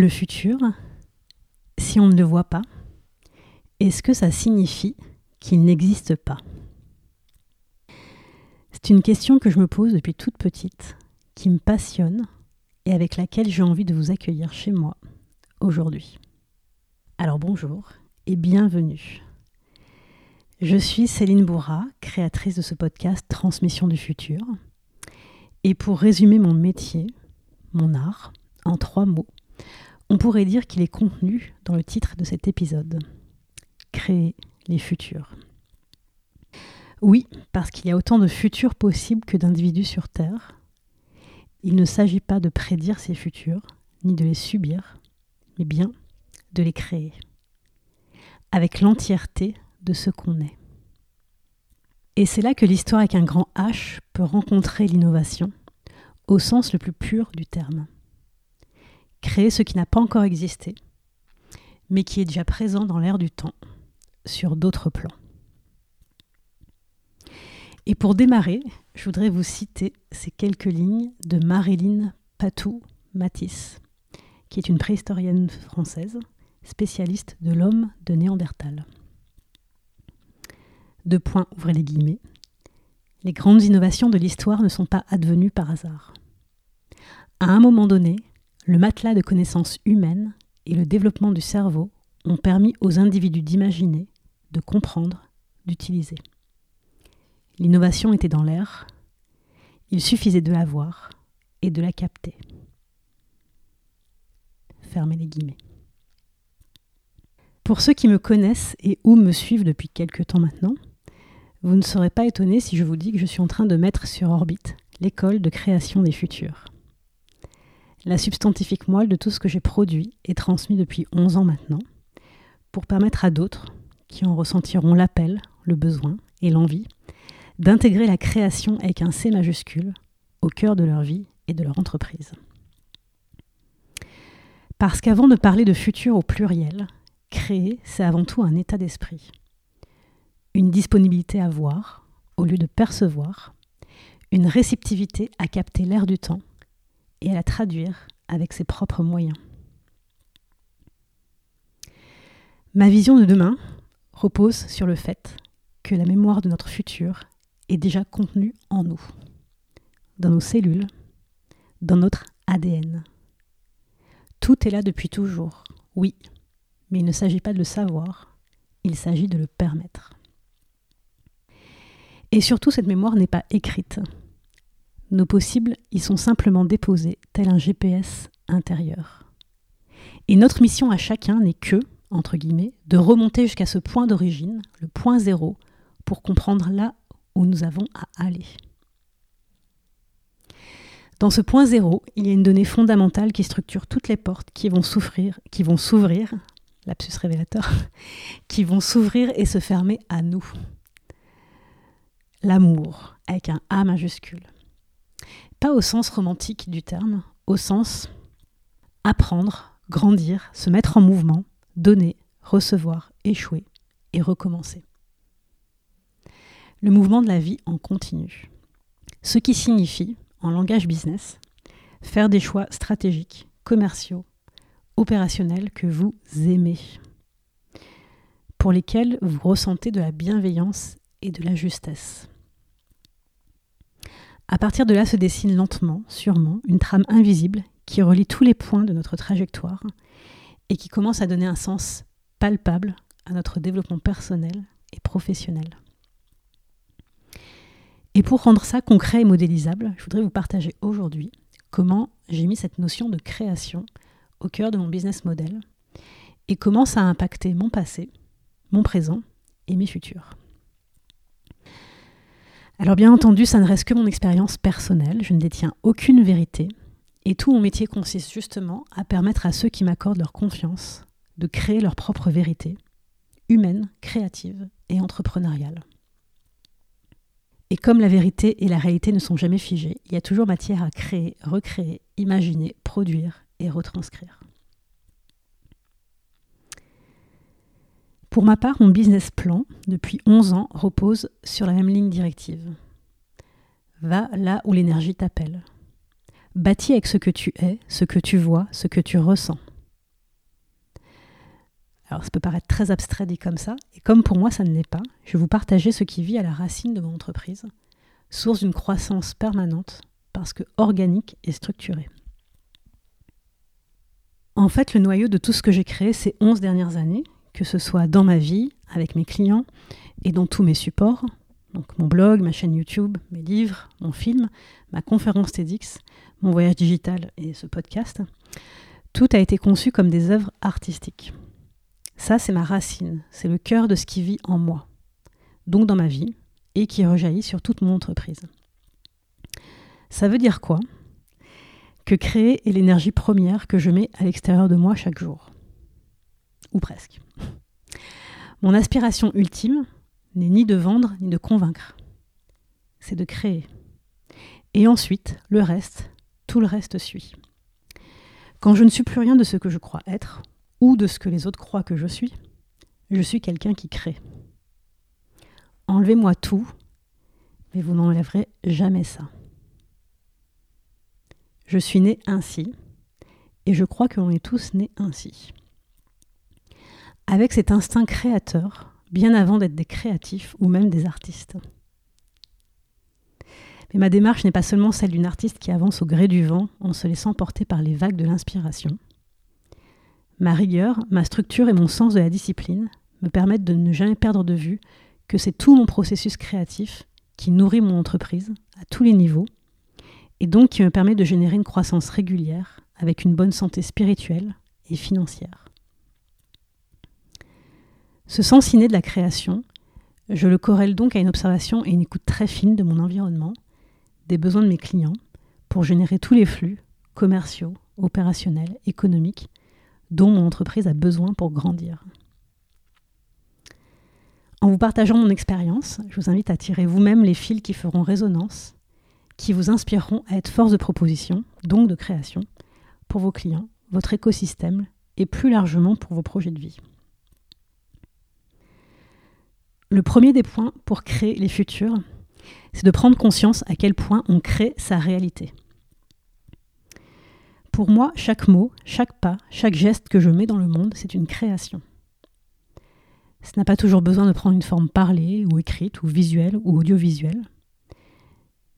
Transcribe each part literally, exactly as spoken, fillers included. le futur, si on ne le voit pas, est-ce que ça signifie qu'il n'existe pas ? C'est une question que je me pose depuis toute petite, qui me passionne et avec laquelle j'ai envie de vous accueillir chez moi aujourd'hui. Alors bonjour et bienvenue. Je suis Céline Bourrat, créatrice de ce podcast Transmission du futur. Et pour résumer mon métier, mon art, en trois mots, on pourrait dire qu'il est contenu dans le titre de cet épisode. Créer les futurs. Oui, parce qu'il y a autant de futurs possibles que d'individus sur Terre. Il ne s'agit pas de prédire ces futurs, ni de les subir, mais bien de les créer, avec l'entièreté de ce qu'on est. Et c'est là que l'histoire avec un grand H peut rencontrer l'innovation, au sens le plus pur du terme. Créer ce qui n'a pas encore existé, mais qui est déjà présent dans l'air du temps, sur d'autres plans. Et pour démarrer, je voudrais vous citer ces quelques lignes de Marylène Patou-Mathis, qui est une préhistorienne française, spécialiste de l'homme de Néandertal. Deux points, ouvrez les guillemets. Les grandes innovations de l'histoire ne sont pas advenues par hasard. À un moment donné, le matelas de connaissances humaines et le développement du cerveau ont permis aux individus d'imaginer, de comprendre, d'utiliser. L'innovation était dans l'air, il suffisait de la voir et de la capter. Fermez les guillemets. Pour ceux qui me connaissent et ou me suivent depuis quelques temps maintenant, vous ne serez pas étonnés si je vous dis que je suis en train de mettre sur orbite l'école de création des futurs. La substantifique moelle de tout ce que j'ai produit et transmis depuis onze ans maintenant, pour permettre à d'autres, qui en ressentiront l'appel, le besoin et l'envie, d'intégrer la création avec un C majuscule au cœur de leur vie et de leur entreprise. Parce qu'avant de parler de futur au pluriel, créer, c'est avant tout un état d'esprit, une disponibilité à voir au lieu de percevoir, une réceptivité à capter l'air du temps et à la traduire avec ses propres moyens. Ma vision de demain repose sur le fait que la mémoire de notre futur est déjà contenue en nous, dans nos cellules, dans notre A D N. Tout est là depuis toujours, oui, mais il ne s'agit pas de le savoir, il s'agit de le permettre. Et surtout, cette mémoire n'est pas écrite. Nos possibles y sont simplement déposés, tel un G P S intérieur. Et notre mission à chacun n'est que, entre guillemets, de remonter jusqu'à ce point d'origine, le point zéro, pour comprendre là où nous avons à aller. Dans ce point zéro, il y a une donnée fondamentale qui structure toutes les portes qui vont souffrir, qui vont s'ouvrir, lapsus révélateur, qui vont s'ouvrir et se fermer à nous. L'amour, avec un A majuscule. Pas au sens romantique du terme, au sens apprendre, grandir, se mettre en mouvement, donner, recevoir, échouer et recommencer. Le mouvement de la vie en continu. Ce qui signifie, en langage business, faire des choix stratégiques, commerciaux, opérationnels que vous aimez, pour lesquels vous ressentez de la bienveillance et de la justesse. À partir de là se dessine lentement, sûrement, une trame invisible qui relie tous les points de notre trajectoire et qui commence à donner un sens palpable à notre développement personnel et professionnel. Et pour rendre ça concret et modélisable, je voudrais vous partager aujourd'hui comment j'ai mis cette notion de création au cœur de mon business model et comment ça a impacté mon passé, mon présent et mes futurs. Alors bien entendu, ça ne reste que mon expérience personnelle, je ne détiens aucune vérité et tout mon métier consiste justement à permettre à ceux qui m'accordent leur confiance de créer leur propre vérité, humaine, créative et entrepreneuriale. Et comme la vérité et la réalité ne sont jamais figées, il y a toujours matière à créer, recréer, imaginer, produire et retranscrire. Pour ma part, mon business plan, depuis onze ans, repose sur la même ligne directive. Va là où l'énergie t'appelle. Bâtis avec ce que tu es, ce que tu vois, ce que tu ressens. Alors, ça peut paraître très abstrait dit comme ça, et comme pour moi, ça ne l'est pas, je vais vous partager ce qui vit à la racine de mon entreprise, source d'une croissance permanente, parce que organique et structurée. En fait, le noyau de tout ce que j'ai créé ces onze dernières années, que ce soit dans ma vie, avec mes clients, et dans tous mes supports, donc mon blog, ma chaîne YouTube, mes livres, mon film, ma conférence TEDx, mon voyage digital et ce podcast, tout a été conçu comme des œuvres artistiques. Ça, c'est ma racine, c'est le cœur de ce qui vit en moi, donc dans ma vie, et qui rejaillit sur toute mon entreprise. Ça veut dire quoi ? Que créer est l'énergie première que je mets à l'extérieur de moi chaque jour. Ou presque. Mon aspiration ultime n'est ni de vendre, ni de convaincre. C'est de créer. Et ensuite, le reste, tout le reste suit. Quand je ne suis plus rien de ce que je crois être, ou de ce que les autres croient que je suis, je suis quelqu'un qui crée. Enlevez-moi tout, mais vous n'enlèverez jamais ça. Je suis née ainsi, et je crois que l'on est tous nés ainsi. Avec cet instinct créateur, bien avant d'être des créatifs ou même des artistes. Mais ma démarche n'est pas seulement celle d'une artiste qui avance au gré du vent en se laissant porter par les vagues de l'inspiration. Ma rigueur, ma structure et mon sens de la discipline me permettent de ne jamais perdre de vue que c'est tout mon processus créatif qui nourrit mon entreprise à tous les niveaux et donc qui me permet de générer une croissance régulière avec une bonne santé spirituelle et financière. Ce sens inné de la création, je le corrèle donc à une observation et une écoute très fine de mon environnement, des besoins de mes clients, pour générer tous les flux commerciaux, opérationnels, économiques, dont mon entreprise a besoin pour grandir. En vous partageant mon expérience, je vous invite à tirer vous-même les fils qui feront résonance, qui vous inspireront à être force de proposition, donc de création, pour vos clients, votre écosystème et plus largement pour vos projets de vie. Le premier des points pour créer les futurs, c'est de prendre conscience à quel point on crée sa réalité. Pour moi, chaque mot, chaque pas, chaque geste que je mets dans le monde, c'est une création. Ça n'a pas toujours besoin de prendre une forme parlée, ou écrite, ou visuelle, ou audiovisuelle.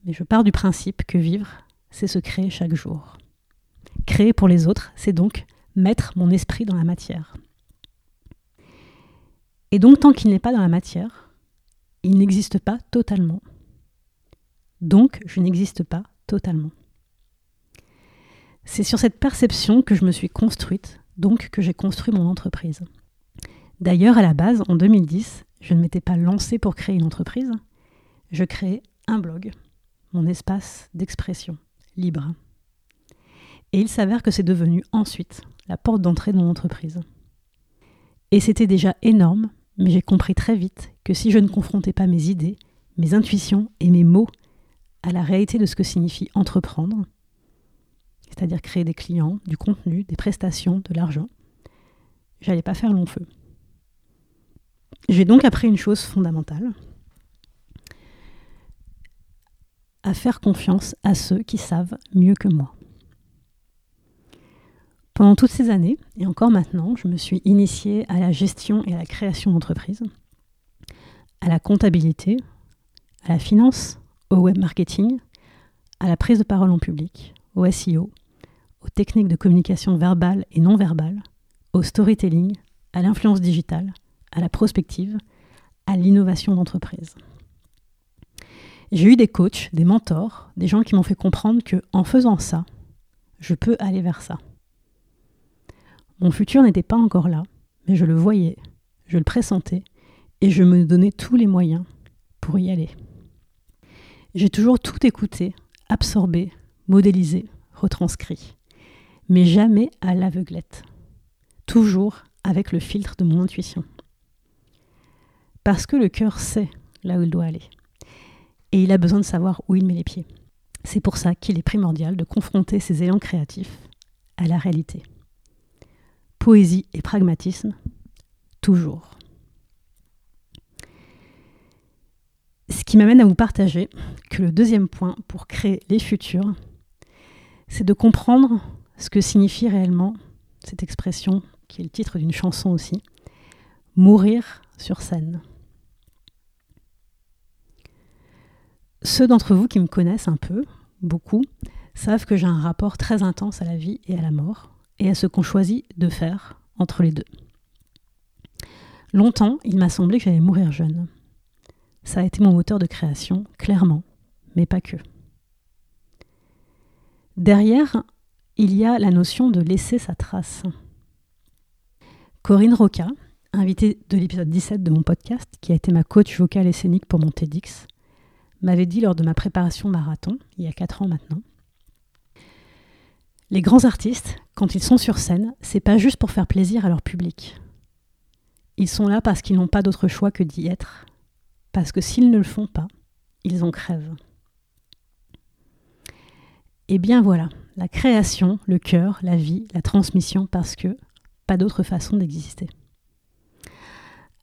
Mais je pars du principe que vivre, c'est se créer chaque jour. Créer pour les autres, c'est donc mettre mon esprit dans la matière. Et donc, tant qu'il n'est pas dans la matière, il n'existe pas totalement. Donc, je n'existe pas totalement. C'est sur cette perception que je me suis construite, donc que j'ai construit mon entreprise. D'ailleurs, à la base, en deux mille dix, je ne m'étais pas lancée pour créer une entreprise. Je créais un blog, mon espace d'expression libre. Et il s'avère que c'est devenu ensuite la porte d'entrée de mon entreprise. Et c'était déjà énorme, mais j'ai compris très vite que si je ne confrontais pas mes idées, mes intuitions et mes mots à la réalité de ce que signifie entreprendre, c'est-à-dire créer des clients, du contenu, des prestations, de l'argent, j'allais pas faire long feu. J'ai donc appris une chose fondamentale, à faire confiance à ceux qui savent mieux que moi. Pendant toutes ces années, et encore maintenant, je me suis initiée à la gestion et à la création d'entreprises, à la comptabilité, à la finance, au web marketing, à la prise de parole en public, au S E O, aux techniques de communication verbale et non verbale, au storytelling, à l'influence digitale, à la prospective, à l'innovation d'entreprise. J'ai eu des coachs, des mentors, des gens qui m'ont fait comprendre que, en faisant ça, je peux aller vers ça. Mon futur n'était pas encore là, mais je le voyais, je le pressentais et je me donnais tous les moyens pour y aller. J'ai toujours tout écouté, absorbé, modélisé, retranscrit, mais jamais à l'aveuglette, toujours avec le filtre de mon intuition. Parce que le cœur sait là où il doit aller et il a besoin de savoir où il met les pieds. C'est pour ça qu'il est primordial de confronter ses élans créatifs à la réalité. Poésie et pragmatisme, toujours. Ce qui m'amène à vous partager que le deuxième point pour créer les futurs, c'est de comprendre ce que signifie réellement cette expression, qui est le titre d'une chanson aussi, mourir sur scène. Ceux d'entre vous qui me connaissent un peu, beaucoup, savent que j'ai un rapport très intense à la vie et à la mort, et à ce qu'on choisit de faire entre les deux. Longtemps, il m'a semblé que j'allais mourir jeune. Ça a été mon moteur de création, clairement, mais pas que. Derrière, il y a la notion de laisser sa trace. Corinne Roca, invitée de l'épisode dix-sept de mon podcast, qui a été ma coach vocale et scénique pour mon TEDx, m'avait dit lors de ma préparation marathon, il y a quatre ans maintenant, les grands artistes, quand ils sont sur scène, c'est pas juste pour faire plaisir à leur public. Ils sont là parce qu'ils n'ont pas d'autre choix que d'y être. Parce que s'ils ne le font pas, ils en crèvent. Et bien voilà, la création, le cœur, la vie, la transmission, parce que pas d'autre façon d'exister.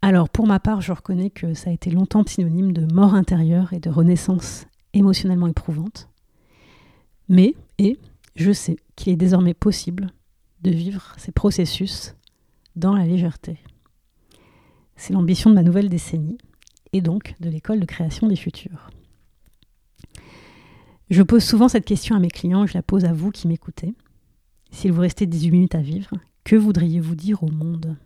Alors pour ma part, je reconnais que ça a été longtemps synonyme de mort intérieure et de renaissance émotionnellement éprouvante. Mais, et, je sais qu'il est désormais possible de vivre ces processus dans la légèreté. C'est l'ambition de ma nouvelle décennie, et donc de l'école de création des futurs. Je pose souvent cette question à mes clients, je la pose à vous qui m'écoutez. S'il vous restait dix-huit minutes à vivre, que voudriez-vous dire au monde ?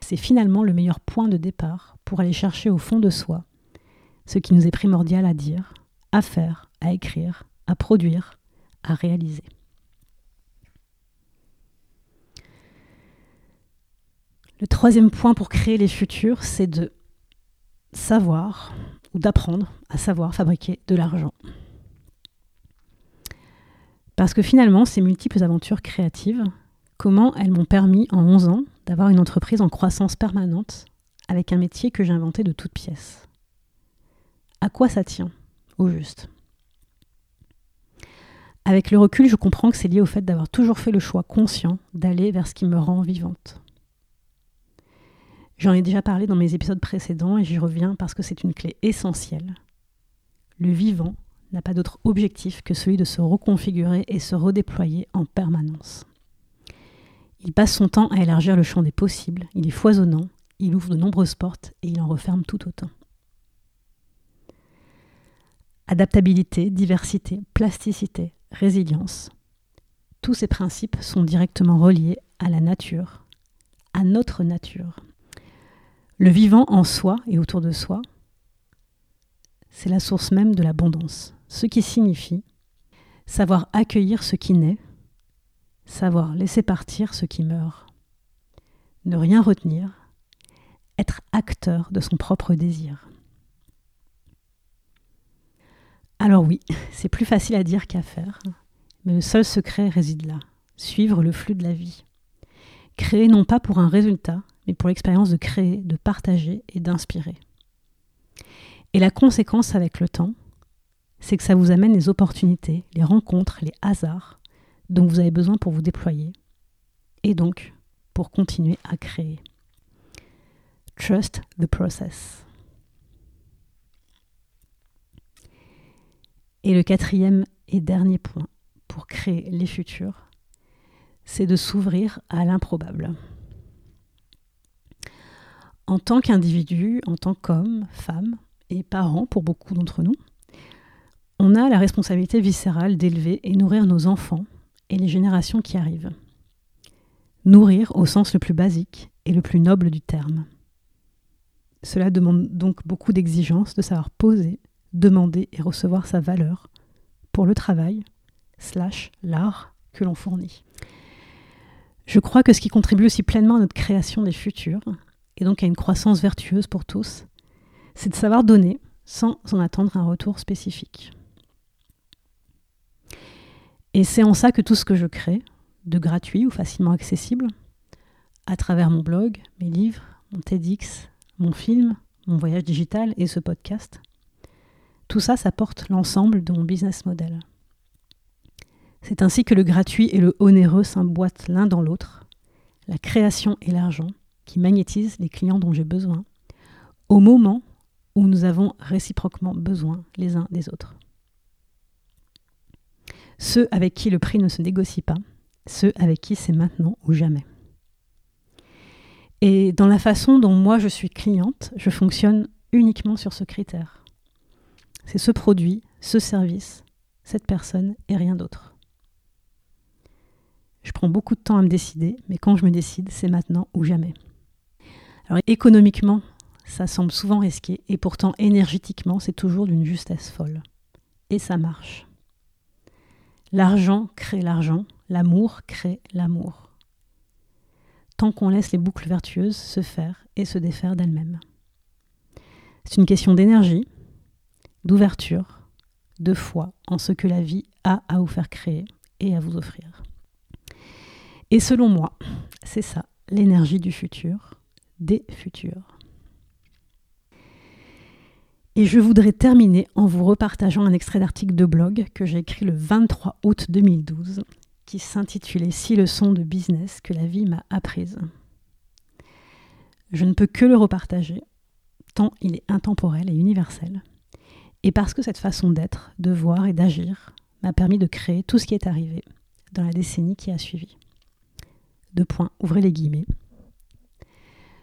C'est finalement le meilleur point de départ pour aller chercher au fond de soi ce qui nous est primordial à dire, à faire, à écrire, à produire, à réaliser. Le troisième point pour créer les futurs, c'est de savoir ou d'apprendre à savoir fabriquer de l'argent. Parce que finalement, ces multiples aventures créatives, comment elles m'ont permis en onze ans d'avoir une entreprise en croissance permanente avec un métier que j'ai inventé de toutes pièces. À quoi ça tient, au juste ? Avec le recul, je comprends que c'est lié au fait d'avoir toujours fait le choix conscient d'aller vers ce qui me rend vivante. J'en ai déjà parlé dans mes épisodes précédents et j'y reviens parce que c'est une clé essentielle. Le vivant n'a pas d'autre objectif que celui de se reconfigurer et se redéployer en permanence. Il passe son temps à élargir le champ des possibles, il est foisonnant, il ouvre de nombreuses portes et il en referme tout autant. Adaptabilité, diversité, plasticité, résilience, tous ces principes sont directement reliés à la nature, à notre nature. Le vivant en soi et autour de soi, c'est la source même de l'abondance. Ce qui signifie savoir accueillir ce qui naît, savoir laisser partir ce qui meurt, ne rien retenir, être acteur de son propre désir. Alors oui, c'est plus facile à dire qu'à faire, mais le seul secret réside là, suivre le flux de la vie. Créer non pas pour un résultat, mais pour l'expérience de créer, de partager et d'inspirer. Et la conséquence avec le temps, c'est que ça vous amène les opportunités, les rencontres, les hasards dont vous avez besoin pour vous déployer et donc pour continuer à créer. Trust the process. Et le quatrième et dernier point pour créer les futurs, c'est de s'ouvrir à l'improbable. En tant qu'individu, en tant qu'homme, femme et parent pour beaucoup d'entre nous, on a la responsabilité viscérale d'élever et nourrir nos enfants et les générations qui arrivent. Nourrir au sens le plus basique et le plus noble du terme. Cela demande donc beaucoup d'exigence de savoir poser, demander et recevoir sa valeur pour le travail, slash l'art que l'on fournit. Je crois que ce qui contribue aussi pleinement à notre création des futurs, et donc à une croissance vertueuse pour tous, c'est de savoir donner sans en attendre un retour spécifique. Et c'est en ça que tout ce que je crée, de gratuit ou facilement accessible, à travers mon blog, mes livres, mon TEDx, mon film, mon voyage digital et ce podcast, tout ça, ça porte l'ensemble de mon business model. C'est ainsi que le gratuit et le onéreux s'emboîtent l'un dans l'autre, la création et l'argent, qui magnétise les clients dont j'ai besoin, au moment où nous avons réciproquement besoin les uns des autres. Ceux avec qui le prix ne se négocie pas, ceux avec qui c'est maintenant ou jamais. Et dans la façon dont moi je suis cliente, je fonctionne uniquement sur ce critère. C'est ce produit, ce service, cette personne et rien d'autre. Je prends beaucoup de temps à me décider, mais quand je me décide, c'est maintenant ou jamais. Alors économiquement, ça semble souvent risqué, et pourtant énergétiquement, c'est toujours d'une justesse folle. Et ça marche. L'argent crée l'argent, l'amour crée l'amour. Tant qu'on laisse les boucles vertueuses se faire et se défaire d'elles-mêmes. C'est une question d'énergie, d'ouverture, de foi en ce que la vie a à vous faire créer et à vous offrir. Et selon moi, c'est ça, l'énergie du futur, des futurs. Et je voudrais terminer en vous repartageant un extrait d'article de blog que j'ai écrit le vingt-trois août deux mille douze, qui s'intitulait « Six leçons de business que la vie m'a apprises ». Je ne peux que le repartager, tant il est intemporel et universel, et parce que cette façon d'être, de voir et d'agir m'a permis de créer tout ce qui est arrivé dans la décennie qui a suivi. Deux points, ouvrez les guillemets.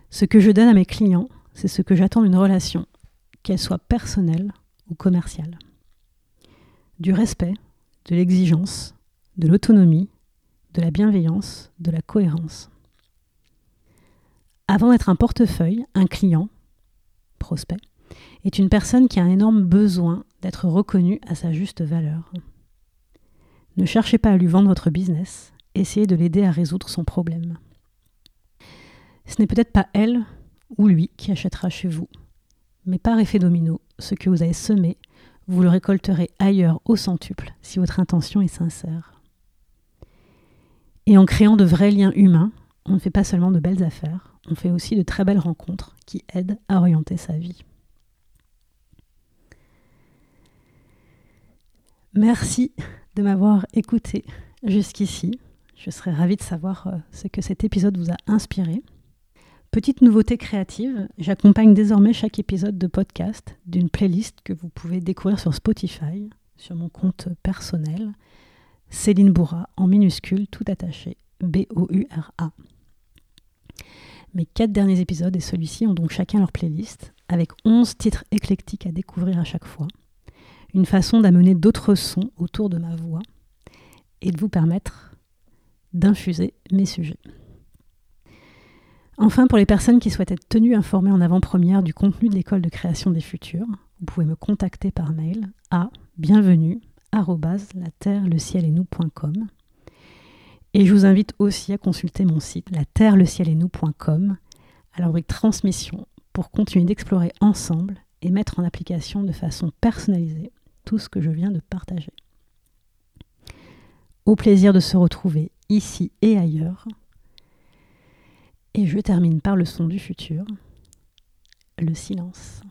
Ce que je donne à mes clients, c'est ce que j'attends d'une relation, qu'elle soit personnelle ou commerciale. Du respect, de l'exigence, de l'autonomie, de la bienveillance, de la cohérence. Avant d'être un portefeuille, un client, prospect, est une personne qui a un énorme besoin d'être reconnue à sa juste valeur. Ne cherchez pas à lui vendre votre business, essayez de l'aider à résoudre son problème. Ce n'est peut-être pas elle ou lui qui achètera chez vous. Mais par effet domino, ce que vous avez semé, vous le récolterez ailleurs au centuple si votre intention est sincère. Et en créant de vrais liens humains, on ne fait pas seulement de belles affaires, on fait aussi de très belles rencontres qui aident à orienter sa vie. Merci de m'avoir écouté jusqu'ici. Je serais ravie de savoir ce que cet épisode vous a inspiré. Petite nouveauté créative, j'accompagne désormais chaque épisode de podcast d'une playlist que vous pouvez découvrir sur Spotify, sur mon compte personnel, Céline Bourrat, en minuscule, tout attaché, B O U R A. Mes quatre derniers épisodes et celui-ci ont donc chacun leur playlist, avec onze titres éclectiques à découvrir à chaque fois, une façon d'amener d'autres sons autour de ma voix et de vous permettre d'infuser mes sujets. Enfin, pour les personnes qui souhaitent être tenues informées en avant-première du contenu de l'école de création des futurs, vous pouvez me contacter par mail à bienvenue arobase la terre le ciel et nous point com. Et je vous invite aussi à consulter mon site la terre le ciel et nous point com à la rubrique transmission pour continuer d'explorer ensemble et mettre en application de façon personnalisée tout ce que je viens de partager. Au plaisir de se retrouver ici et ailleurs. Et je termine par le son du futur, le silence.